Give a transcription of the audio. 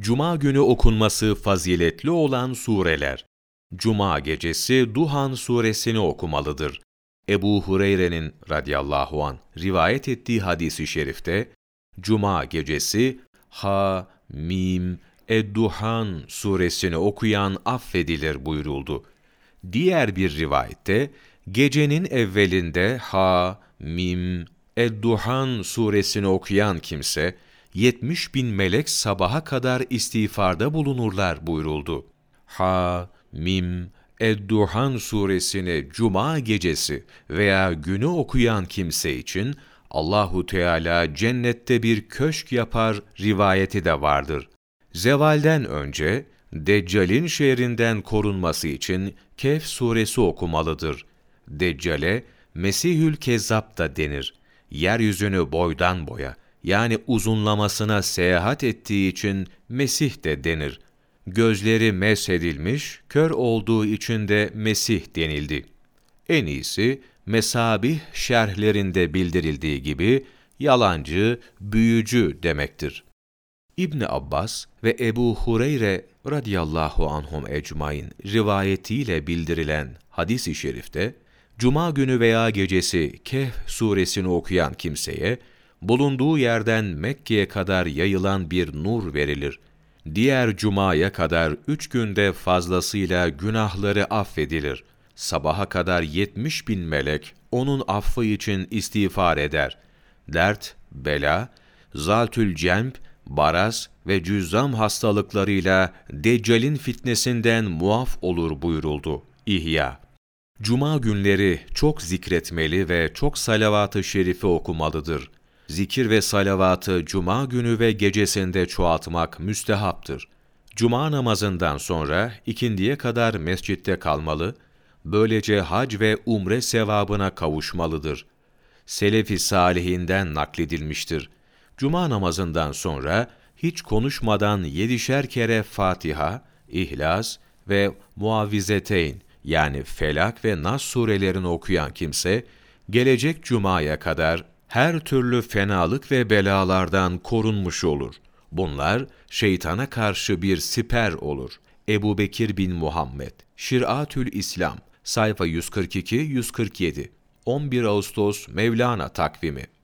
Cuma günü okunması faziletli olan sureler. Cuma gecesi Duhan suresini okumalıdır. Ebu Hureyre'nin radıyallahu anh rivayet ettiği hadis-i şerifte, Cuma gecesi Ha-Mim Edduhan suresini okuyan affedilir buyuruldu. Diğer bir rivayette, gecenin evvelinde Ha-Mim Edduhan suresini okuyan kimse, 70 bin melek sabaha kadar istiğfarda bulunurlar buyuruldu. Ha-Mim Edduhan suresini Cuma gecesi veya günü okuyan kimse için Allâhü Teâlâ cennette bir köşk yapar rivayeti de vardır. Zevalden önce Deccal'in şehrinden korunması için Kehf suresi okumalıdır. Deccal'e Mesihül Kezzab da denir. Yeryüzünü boydan boya, yani uzunlamasına seyahat ettiği için Mesih de denir. Gözleri meshedilmiş, kör olduğu için de Mesih denildi. En iyisi, Mesâbîh şerhlerinde bildirildiği gibi, yalancı, büyücü demektir. İbn-i Abbâs ve Ebu Hureyre radıyallahu anhum ecmain rivayetiyle bildirilen hadis-i şerifte, Cuma günü veya gecesi Kehf suresini okuyan kimseye, bulunduğu yerden Mekke'ye kadar yayılan bir nur verilir. Diğer Cuma'ya kadar 3 günde fazlasıyla günahları affedilir. Sabaha kadar 70 bin melek onun affı için istiğfar eder. Dert, bela, zatülcenb, baras ve cüzzam hastalıklarıyla Deccal'in fitnesinden muaf olur buyuruldu. İhya. Cuma günleri çok zikretmeli ve çok salavat-ı şerifi okumalıdır. Zikir ve salavatı Cuma günü ve gecesinde çoğaltmak müstehaptır. Cuma namazından sonra ikindiye kadar mescitte kalmalı, böylece hac ve umre sevabına kavuşmalıdır. Selef-i Sâlihînden nakledilmiştir. Cuma namazından sonra hiç konuşmadan 7'şer kere Fatiha, İhlas ve Muavvizeteyn yani Felâk ve Nas surelerini okuyan kimse, gelecek Cuma'ya kadar her türlü fenalık ve belalardan korunmuş olur. Bunlar şeytana karşı bir siper olur. Ebu Bekir bin Muhammed, Şiratül İslam, sayfa 142-147, 11 Ağustos MEVLANA TAKVİMİ.